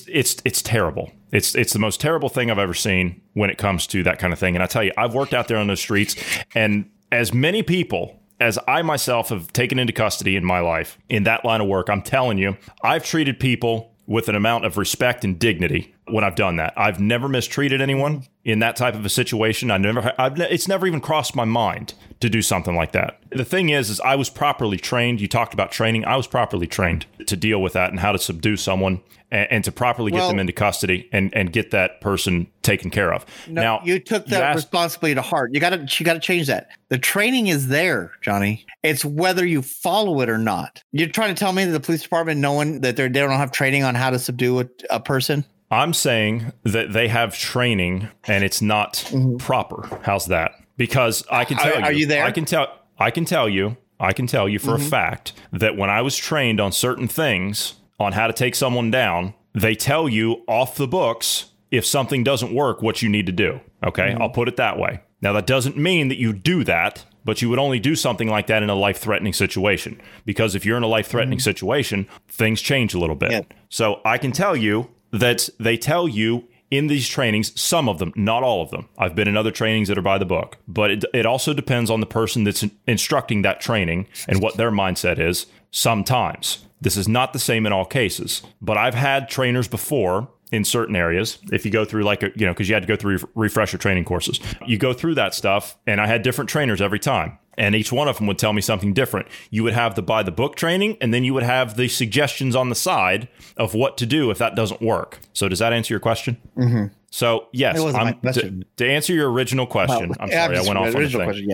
terrible. It's the most terrible thing I've ever seen when it comes to that kind of thing. And I tell you, I've worked out there on those streets, and as many people as I myself have taken into custody in my life in that line of work, I'm telling you, I've treated people with an amount of respect and dignity when I've done that. I've never mistreated anyone in that type of a situation. It's never even crossed my mind to do something like that. The thing is I was properly trained. You talked about training. I was properly trained to deal with that and how to subdue someone and to properly get them into custody and get that person taken care of. No, now, you took that responsibility to heart. You got to change that. The training is there, Johnny. It's whether you follow it or not. You're trying to tell me that the police department, knowing that they don't have training on how to subdue a person? I'm saying that they have training and it's not proper. How's that? Because I can tell you. Are you there? I can tell you for a fact that when I was trained on certain things on how to take someone down, they tell you off the books if something doesn't work, what you need to do. Okay, I'll put it that way. Now, that doesn't mean that you do that, but you would only do something like that in a life-threatening situation. Because if you're in a life-threatening situation, things change a little bit. Yeah. So I can tell you that they tell you in these trainings, some of them, not all of them. I've been in other trainings that are by the book, but it also depends on the person that's instructing that training and what their mindset is sometimes. This is not the same in all cases, but I've had trainers before in certain areas. If you go through because you had to go through refresher training courses, you go through that stuff, and I had different trainers every time. And each one of them would tell me something different. You would have the by the book training, and then you would have the suggestions on the side of what to do if that doesn't work. So does that answer your question? Mm-hmm. So, yes, to answer your original question, well, I'm sorry, I went off on a thing.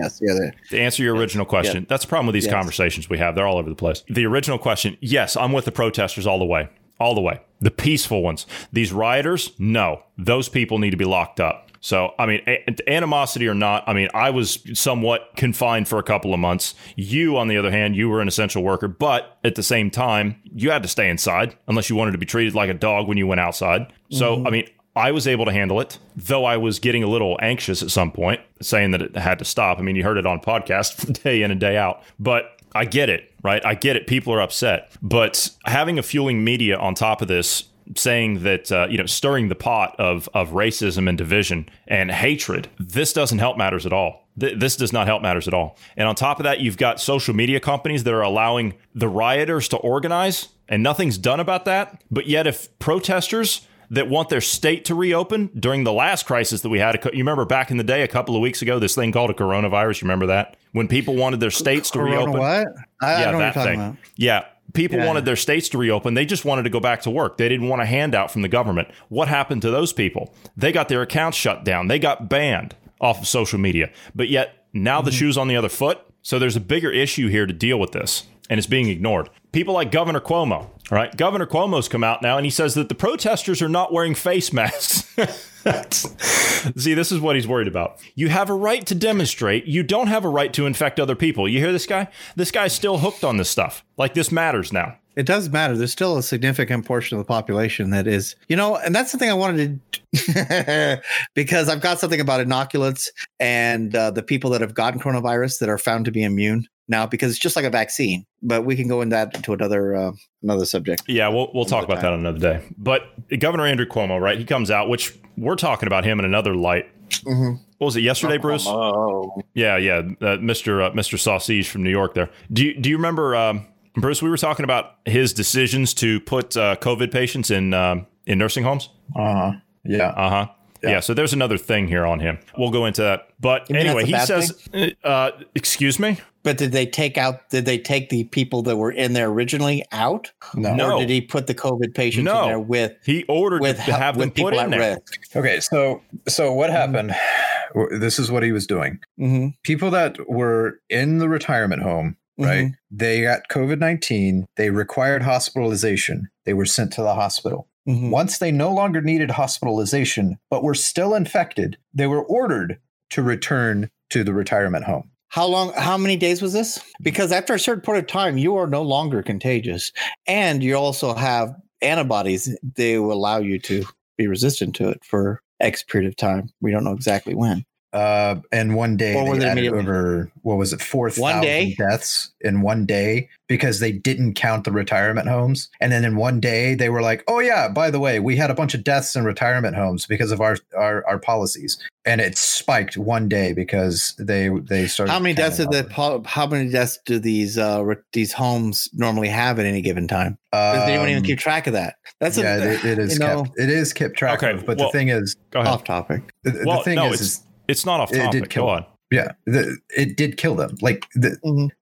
To answer your original question, that's the problem with these conversations we have. They're all over the place. The original question, yes, I'm with the protesters all the way. All the way. The peaceful ones. These rioters, no. Those people need to be locked up. So, I mean, animosity or not, I mean, I was somewhat confined for a couple of months. You, on the other hand, you were an essential worker, but at the same time, you had to stay inside unless you wanted to be treated like a dog when you went outside. So, I mean, I was able to handle it, though I was getting a little anxious at some point, saying that it had to stop. I mean, you heard it on podcast day in and day out, but I get it, right? I get it. People are upset, but having a fueling media on top of this, saying that, stirring the pot of racism and division and hatred. This doesn't help matters at all. This does not help matters at all. And on top of that, you've got social media companies that are allowing the rioters to organize, and nothing's done about that. But yet if protesters that want their state to reopen during the last crisis that we had, you remember back in the day, a couple of weeks ago, this thing called a coronavirus. You remember that? When people wanted their states to reopen. What? I don't know what you're talking about. Yeah. People wanted their states to reopen. They just wanted to go back to work. They didn't want a handout from the government. What happened to those people? They got their accounts shut down. They got banned off of social media. But yet now the shoe's on the other foot. So there's a bigger issue here to deal with this. And it's being ignored. People like Governor Cuomo, all right? Governor Cuomo's come out now and he says that the protesters are not wearing face masks. See, this is what he's worried about. You have a right to demonstrate. You don't have a right to infect other people. You hear this guy? This guy's still hooked on this stuff. Like, this matters now. it does matter. There's still a significant portion of the population that is, you know, and that's the thing I wanted to, because I've got something about inoculants and the people that have gotten coronavirus that are found to be immune now, because it's just like a vaccine. But we can go into that to another subject. Yeah, we'll talk about that another day. But Governor Andrew Cuomo, right? He comes out, which we're talking about him in another light. Mm-hmm. What was it yesterday, Bruce? Oh. Yeah. Mr. Sausage from New York there. Do you remember, Bruce, we were talking about his decisions to put COVID patients in nursing homes? Yeah. So there's another thing here on him. We'll go into that. But anyway, he says, excuse me? But did they take the people that were in there originally out? No. Or did he put the COVID patients in there with? He ordered to have them put in there. Risk. Okay. So what happened? This is what he was doing. Mm-hmm. People that were in the retirement home, right? Mm-hmm. They got COVID-19. They required hospitalization. They were sent to the hospital. Mm-hmm. Once they no longer needed hospitalization, but were still infected, they were ordered to return to the retirement home. How many days was this? Because after a certain point of time, you are no longer contagious, and you also have antibodies. They will allow you to be resistant to it for X period of time. We don't know exactly when. And one day they added over, 4,000 deaths in one day because they didn't count the retirement homes. And then in one day they were like, oh yeah, by the way, we had a bunch of deaths in retirement homes because of our policies. And it spiked one day because they started. How many deaths do these homes normally have at any given time? They don't even keep track of that. It is kept track of. But the thing is, off topic. The thing is. It's not off topic. It did kill them. Yeah, it did kill them. Like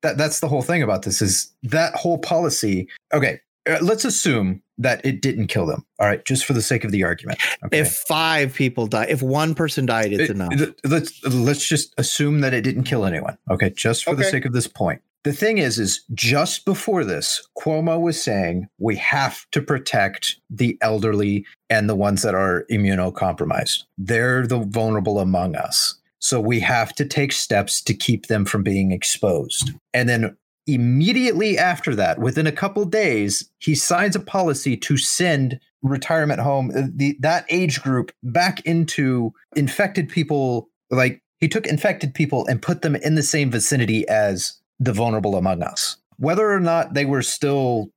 that's the whole thing about this is that whole policy. Okay, let's assume that it didn't kill them. All right, just for the sake of the argument. Okay. If 5 people die, if one person died, it's enough. Let's just assume that it didn't kill anyone. Okay, just for the sake of this point. The thing is just before this, Cuomo was saying we have to protect the elderly and the ones that are immunocompromised. They're the vulnerable among us. So we have to take steps to keep them from being exposed. And then immediately after that, within a couple of days, he signs a policy to send retirement home, that age group, back into infected people. Like he took infected people and put them in the same vicinity as the vulnerable among us. Whether or not they were still,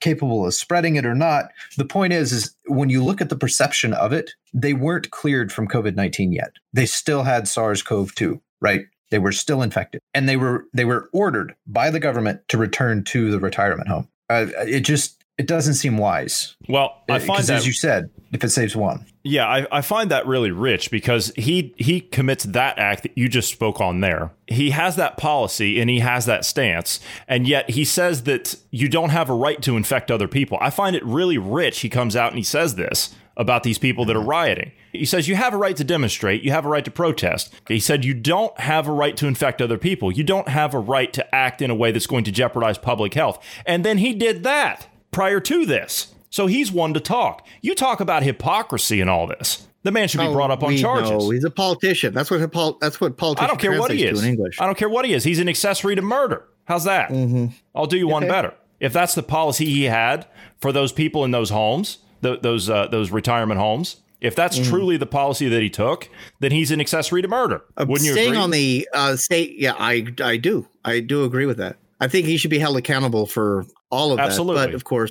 capable of spreading it or not, the point is when you look at the perception of it, they weren't cleared from COVID-19 yet. They still had SARS-CoV-2, right? They were still infected, and they were ordered by the government to return to the retirement home. It doesn't seem wise. Well, I find that, as you said, if it saves one. Yeah, I find that really rich because he commits that act that you just spoke on there. He has that policy and he has that stance. And yet he says that you don't have a right to infect other people. I find it really rich. He comes out and he says this about these people that are rioting. He says you have a right to demonstrate. You have a right to protest. He said you don't have a right to infect other people. You don't have a right to act in a way that's going to jeopardize public health. And then he did that prior to this. So he's one to talk. You talk about hypocrisy and all this. The man should be brought up on charges. No, he's a politician. That's what politician. I don't care what he is. I don't care what he is. He's an accessory to murder. How's that? Mm-hmm. I'll do you one better. If that's the policy he had for those people in those homes, those retirement homes, if that's truly the policy that he took, then he's an accessory to murder. Wouldn't you agree? Staying on the state, yeah, I do. I do agree with that. I think he should be held accountable for all of that. But of course,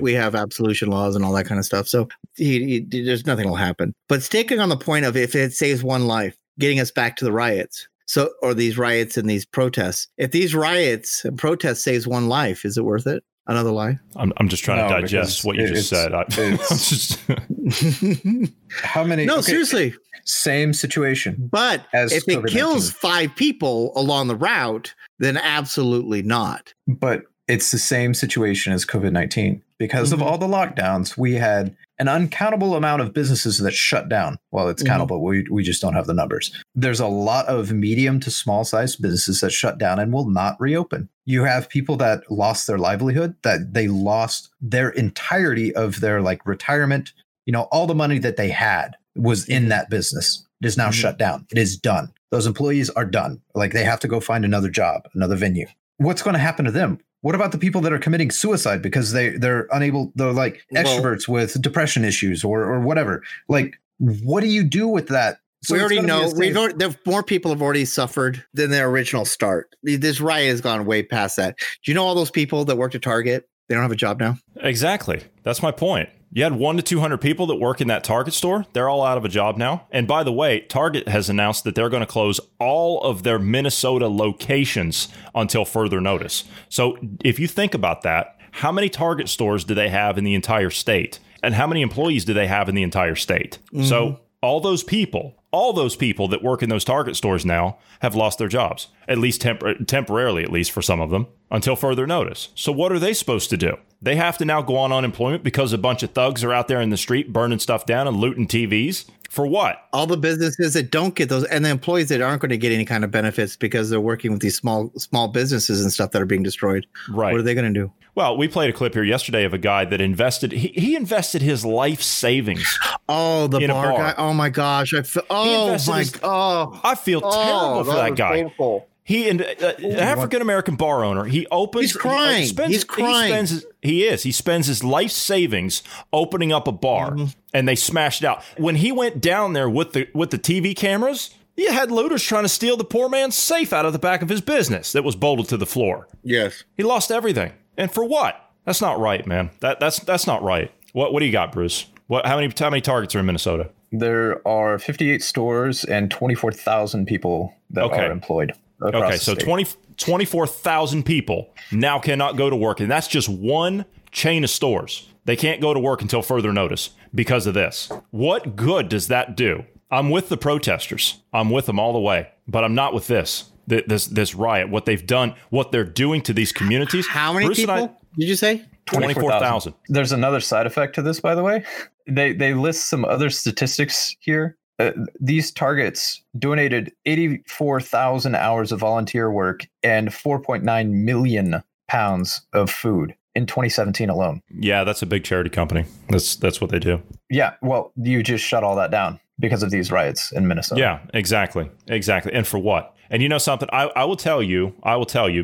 we have absolution laws and all that kind of stuff. So there's nothing will happen. But sticking on the point of if it saves one life, getting us back to the riots. So, or these riots and these protests. If these riots and protests saves one life, is it worth it? Another lie? I'm just trying to digest what you just said. How many? No, seriously. Same situation. But if it kills 5 people along the route, then absolutely not. But it's the same situation as COVID-19. Because of all the lockdowns, we had an uncountable amount of businesses that shut down. Well, it's countable. We just don't have the numbers. There's a lot of medium to small sized businesses that shut down and will not reopen. You have people that lost their livelihood, that they lost their entirety of their retirement. All the money that they had was in that business. It is now shut down. It is done. Those employees are done. They have to go find another job, another venue. What's going to happen to them? What about the people that are committing suicide because they're unable, they're like extroverts with depression issues or whatever? Like, what do you do with that? So we already know more people have already suffered than their original start. This riot has gone way past that. Do you know all those people that worked at Target? They don't have a job now. Exactly. That's my point. You had 1 to 200 people that work in that Target store. They're all out of a job now. And by the way, Target has announced that they're going to close all of their Minnesota locations until further notice. So if you think about that, how many Target stores do they have in the entire state? And how many employees do they have in the entire state? Mm-hmm. So all those people that work in those Target stores now have lost their jobs, at least temporarily, at least for some of them, until further notice. So what are they supposed to do? They have to now go on unemployment because a bunch of thugs are out there in the street burning stuff down and looting TVs. For what? All the businesses that don't get those and the employees that aren't going to get any kind of benefits because they're working with these small businesses and stuff that are being destroyed. Right. What are they going to do? Well, we played a clip here yesterday of a guy that invested. He invested his life savings. Oh, the bar guy. Oh, my gosh. I feel terrible for that guy. Painful. He and an African-American bar owner. He opens. He's crying. He spends his life savings opening up a bar, mm-hmm. and they smashed out. When he went down there with the TV cameras, he had looters trying to steal the poor man's safe out of the back of his business that was bolted to the floor. Yes, he lost everything, and for what? That's not right, man. That's not right. What do you got, Bruce? What? How many Targets are in Minnesota? There are 58 stores and 24,000 people that are employed. Okay, so 24,000 people now cannot go to work. And that's just one chain of stores. They can't go to work until further notice because of this. What good does that do? I'm with the protesters. I'm with them all the way. But I'm not with this riot, what they've done, what they're doing to these communities. How many people did you say? 24,000. There's another side effect to this, by the way. They list some other statistics here. These targets donated 84,000 hours of volunteer work and 4.9 million pounds of food in 2017 alone. Yeah, that's a big charity company. That's what they do. Yeah. Well, you just shut all that down because of these riots in Minnesota. Yeah, exactly. Exactly. And for what? And you know something, I will tell you,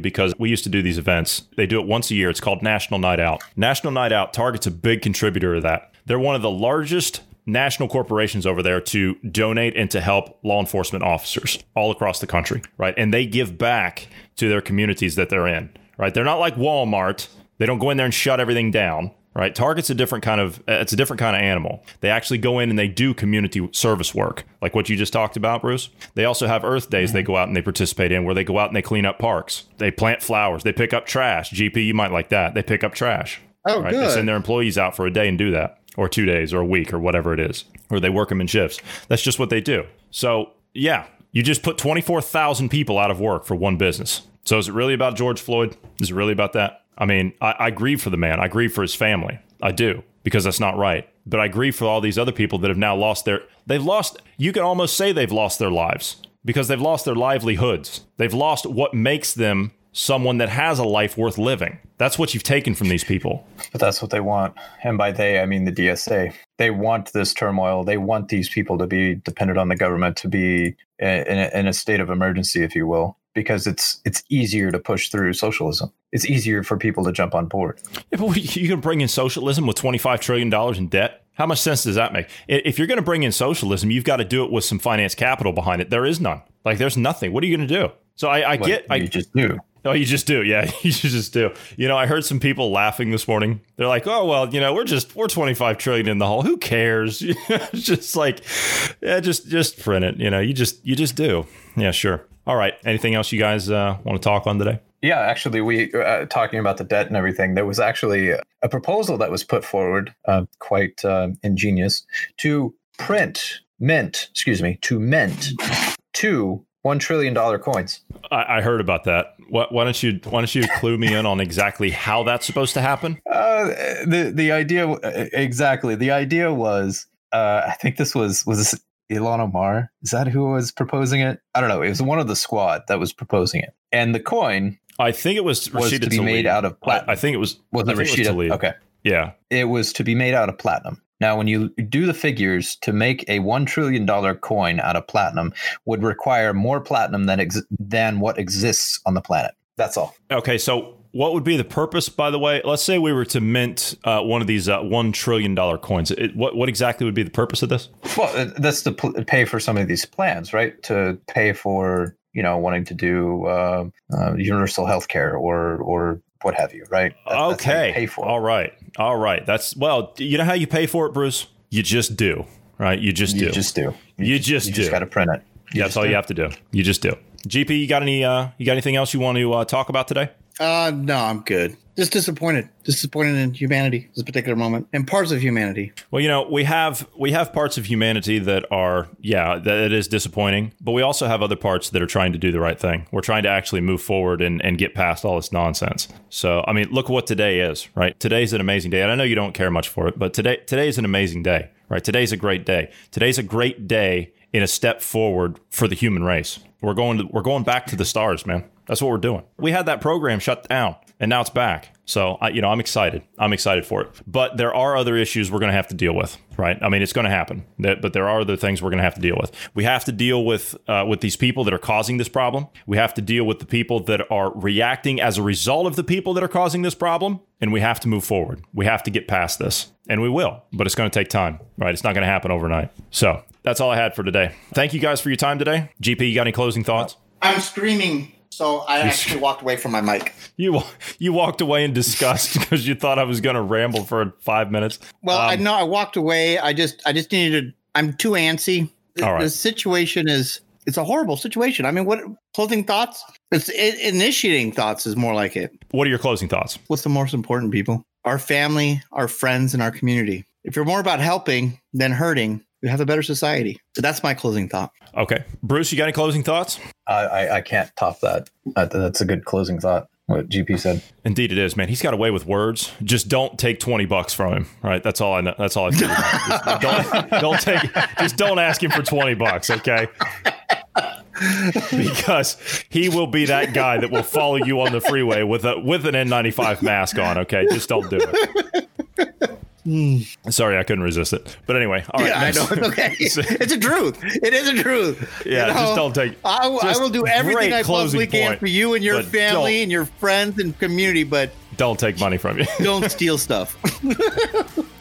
because we used to do these events. They do it once a year. It's called National Night Out. National Night Out, Target's a big contributor to that. They're one of the largest national corporations over there to donate and to help law enforcement officers all across the country, right? And they give back to their communities that they're in, right? They're not like Walmart. They don't go in there and shut everything down, right? Target's a different kind of animal. They actually go in and they do community service work, like what you just talked about, Bruce. They also have Earth Days they go out and they participate in, where they go out and they clean up parks. They plant flowers. They pick up trash. GP, you might like that. They pick up trash. Oh, right? Good. They send their employees out for a day and do that. Or 2 days or a week or whatever it is, or they work them in shifts. That's just what they do. So, yeah, you just put 24,000 people out of work for one business. So is it really about George Floyd? Is it really about that? I mean, I grieve for the man. I grieve for his family. I do, because that's not right. But I grieve for all these other people that have now lost you can almost say they've lost their lives, because they've lost their livelihoods. They've lost what makes them someone that has a life worth living. That's what you've taken from these people. But that's what they want. And by they, I mean the DSA. They want this turmoil. They want these people to be dependent on the government, to be in a state of emergency, if you will, because it's easier to push through socialism. It's easier for people to jump on board. Yeah, but you can bring in socialism with $25 trillion in debt. How much sense does that make? If you're going to bring in socialism, you've got to do it with some finance capital behind it. There is none. Like, there's nothing. What are you going to do? So You just do. You know, I heard some people laughing this morning. They're like, oh, well, you know, we're 25 trillion in the hole. Who cares? Just like, yeah, just print it. You know, you just do. Yeah, sure. All right. Anything else you guys want to talk on today? Yeah, actually, we talking about the debt and everything. There was actually a proposal that was put forward, quite ingenious, to mint $1 trillion coins. I heard about that. Why don't you clue me in on exactly how that's supposed to happen? The idea was I think this was Ilhan Omar. Is that who was proposing it? I don't know. It was one of the squad that was proposing it, and the coin. I think it was to be made out of platinum. I think it was. Was it Rashida? Okay. Yeah. It was to be made out of platinum. Now, when you do the figures, to make a $1 trillion coin out of platinum would require more platinum than what exists on the planet. That's all. Okay, so What would be the purpose, by the way? Let's say we were to mint one of these $1 trillion coins. What exactly would be the purpose of this? Well, that's to pay for some of these plans, right? To pay for, you know, wanting to do universal health care or what have you, right? That's how you pay for it. All right. You know how you pay for it, Bruce? You just do, right? You just do. You just got to print it. That's all you have to do. You just do. GP, you got anything else you want to talk about today? No, I'm good. Just disappointed. Disappointed in humanity, this particular moment, and parts of humanity. Well, you know, we have parts of humanity that are, that it is disappointing, but we also have other parts that are trying to do the right thing. We're trying to actually move forward and get past all this nonsense. So, I mean, look what today is, right? Today's an amazing day. And I know you don't care much for it, but today's an amazing day, right? Today's a great day. Today's a great day in a step forward for the human race. We're going back to the stars, man. That's what we're doing. We had that program shut down, and now it's back. So, I'm excited. I'm excited for it. But there are other issues we're going to have to deal with, right? I mean, it's going to happen. But there are other things we're going to have to deal with. We have to deal with these people that are causing this problem. We have to deal with the people that are reacting as a result of the people that are causing this problem. And we have to move forward. We have to get past this. And we will. But it's going to take time, right? It's not going to happen overnight. So that's all I had for today. Thank you guys for your time today. GP, you got any closing thoughts? I'm screaming. So I actually walked away from my mic. You walked away in disgust because you thought I was going to ramble for 5 minutes. Well, I walked away. I just needed – I'm too antsy. All right. The situation is – it's a horrible situation. I mean, what – closing thoughts? Initiating thoughts is more like it. What are your closing thoughts? What's the most important, people? Our family, our friends, and our community. If you're more about helping than hurting, you have a better society. So that's my closing thought. Okay. Bruce, you got any closing thoughts? I can't top that. That's a good closing thought, what GP said. Indeed it is, man. He's got a way with words. Just don't take $20 from him, right? That's all I know. That's all I feel about. Just don't ask him for $20, okay? Because he will be that guy that will follow you on the freeway with an N95 mask on, okay? Just don't do it. Sorry, I couldn't resist it. But anyway, all right. Yeah, I know. It's okay. It's a truth. It is a truth. Yeah, you know, just don't take. I will do everything I possibly can for you and your family and your friends and community, but don't take money from you. Don't steal stuff.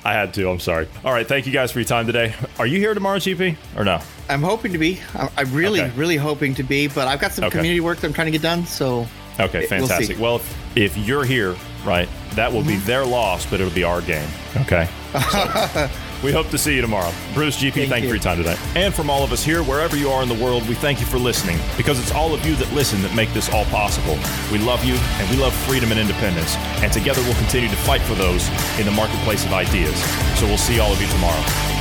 I had to. I'm sorry. All right. Thank you guys for your time today. Are you here tomorrow, GP, or no? I'm hoping to be. I'm really, really hoping to be, but I've got some community work that I'm trying to get done. So. Okay, fantastic. We'll see. Well, if you're here, right, that will be their loss, but it'll be our gain. Okay. So we hope to see you tomorrow. Bruce, GP, thank you for your time today. And from all of us here, wherever you are in the world, we thank you for listening, because it's all of you that listen that make this all possible. We love you, and we love freedom and independence. And together we'll continue to fight for those in the marketplace of ideas. So we'll see all of you tomorrow.